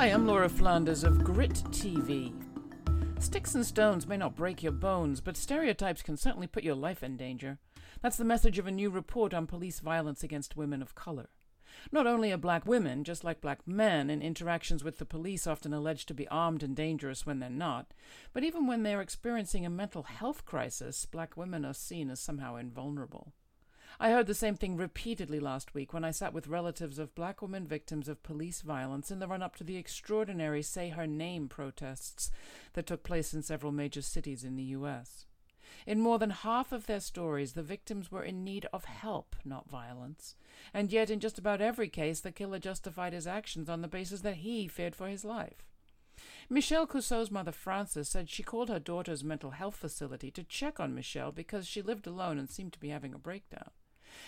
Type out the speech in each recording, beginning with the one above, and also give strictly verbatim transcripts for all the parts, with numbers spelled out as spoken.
Hi, I'm Laura Flanders of Grit T V. Sticks and stones may not break your bones, but stereotypes can certainly put your life in danger. That's the message of a new report on police violence against women of color. Not only are black women, just like black men, in interactions with the police often alleged to be armed and dangerous when they're not, but even when they're experiencing a mental health crisis, black women are seen as somehow invulnerable. I heard the same thing repeatedly last week when I sat with relatives of black women victims of police violence in the run-up to the extraordinary Say Her Name protests that took place in several major cities in the U S. In more than half of their stories, the victims were in need of help, not violence. And yet, in just about every case, the killer justified his actions on the basis that he feared for his life. Michelle Cusseaux's mother, Frances, said she called her daughter's mental health facility to check on Michelle because she lived alone and seemed to be having a breakdown.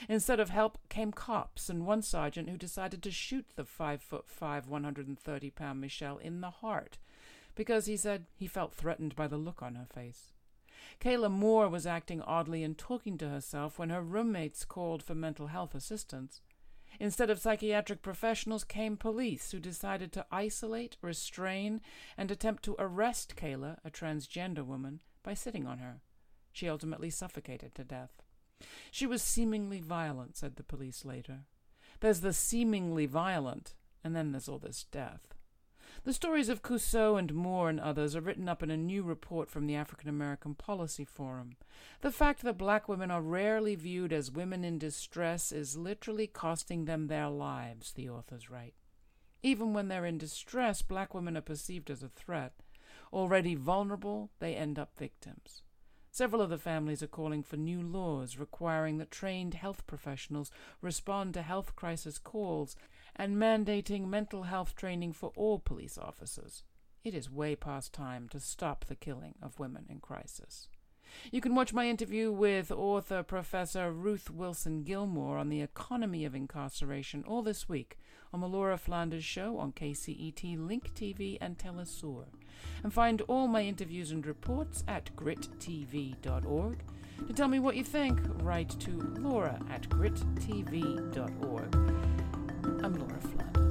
Instead of help came cops and one sergeant who decided to shoot the five foot five, one hundred thirty pound Michelle in the heart because he said he felt threatened by the look on her face. Kayla Moore was acting oddly and talking to herself when her roommates called for mental health assistance. Instead of psychiatric professionals came police who decided to isolate, restrain, and attempt to arrest Kayla, a transgender woman, by sitting on her. She ultimately suffocated to death. She was seemingly violent, said the police later. There's the seemingly violent, and then there's all this death. The stories of Cusseaux and Moore and others are written up in a new report from the African American Policy Forum. The fact that black women are rarely viewed as women in distress is literally costing them their lives, the authors write. Even when they're in distress, black women are perceived as a threat. Already vulnerable, they end up victims. Several of the families are calling for new laws requiring that trained health professionals respond to health crisis calls and mandating mental health training for all police officers. It is way past time to stop the killing of women in crisis. You can watch my interview with author Professor Ruth Wilson Gilmore on the economy of incarceration all this week on the Laura Flanders show on K C E T, Link T V, and Telesur. And find all my interviews and reports at Grit T V dot org. To tell me what you think, write to Laura at Grit T V dot org. I'm Laura Flanders.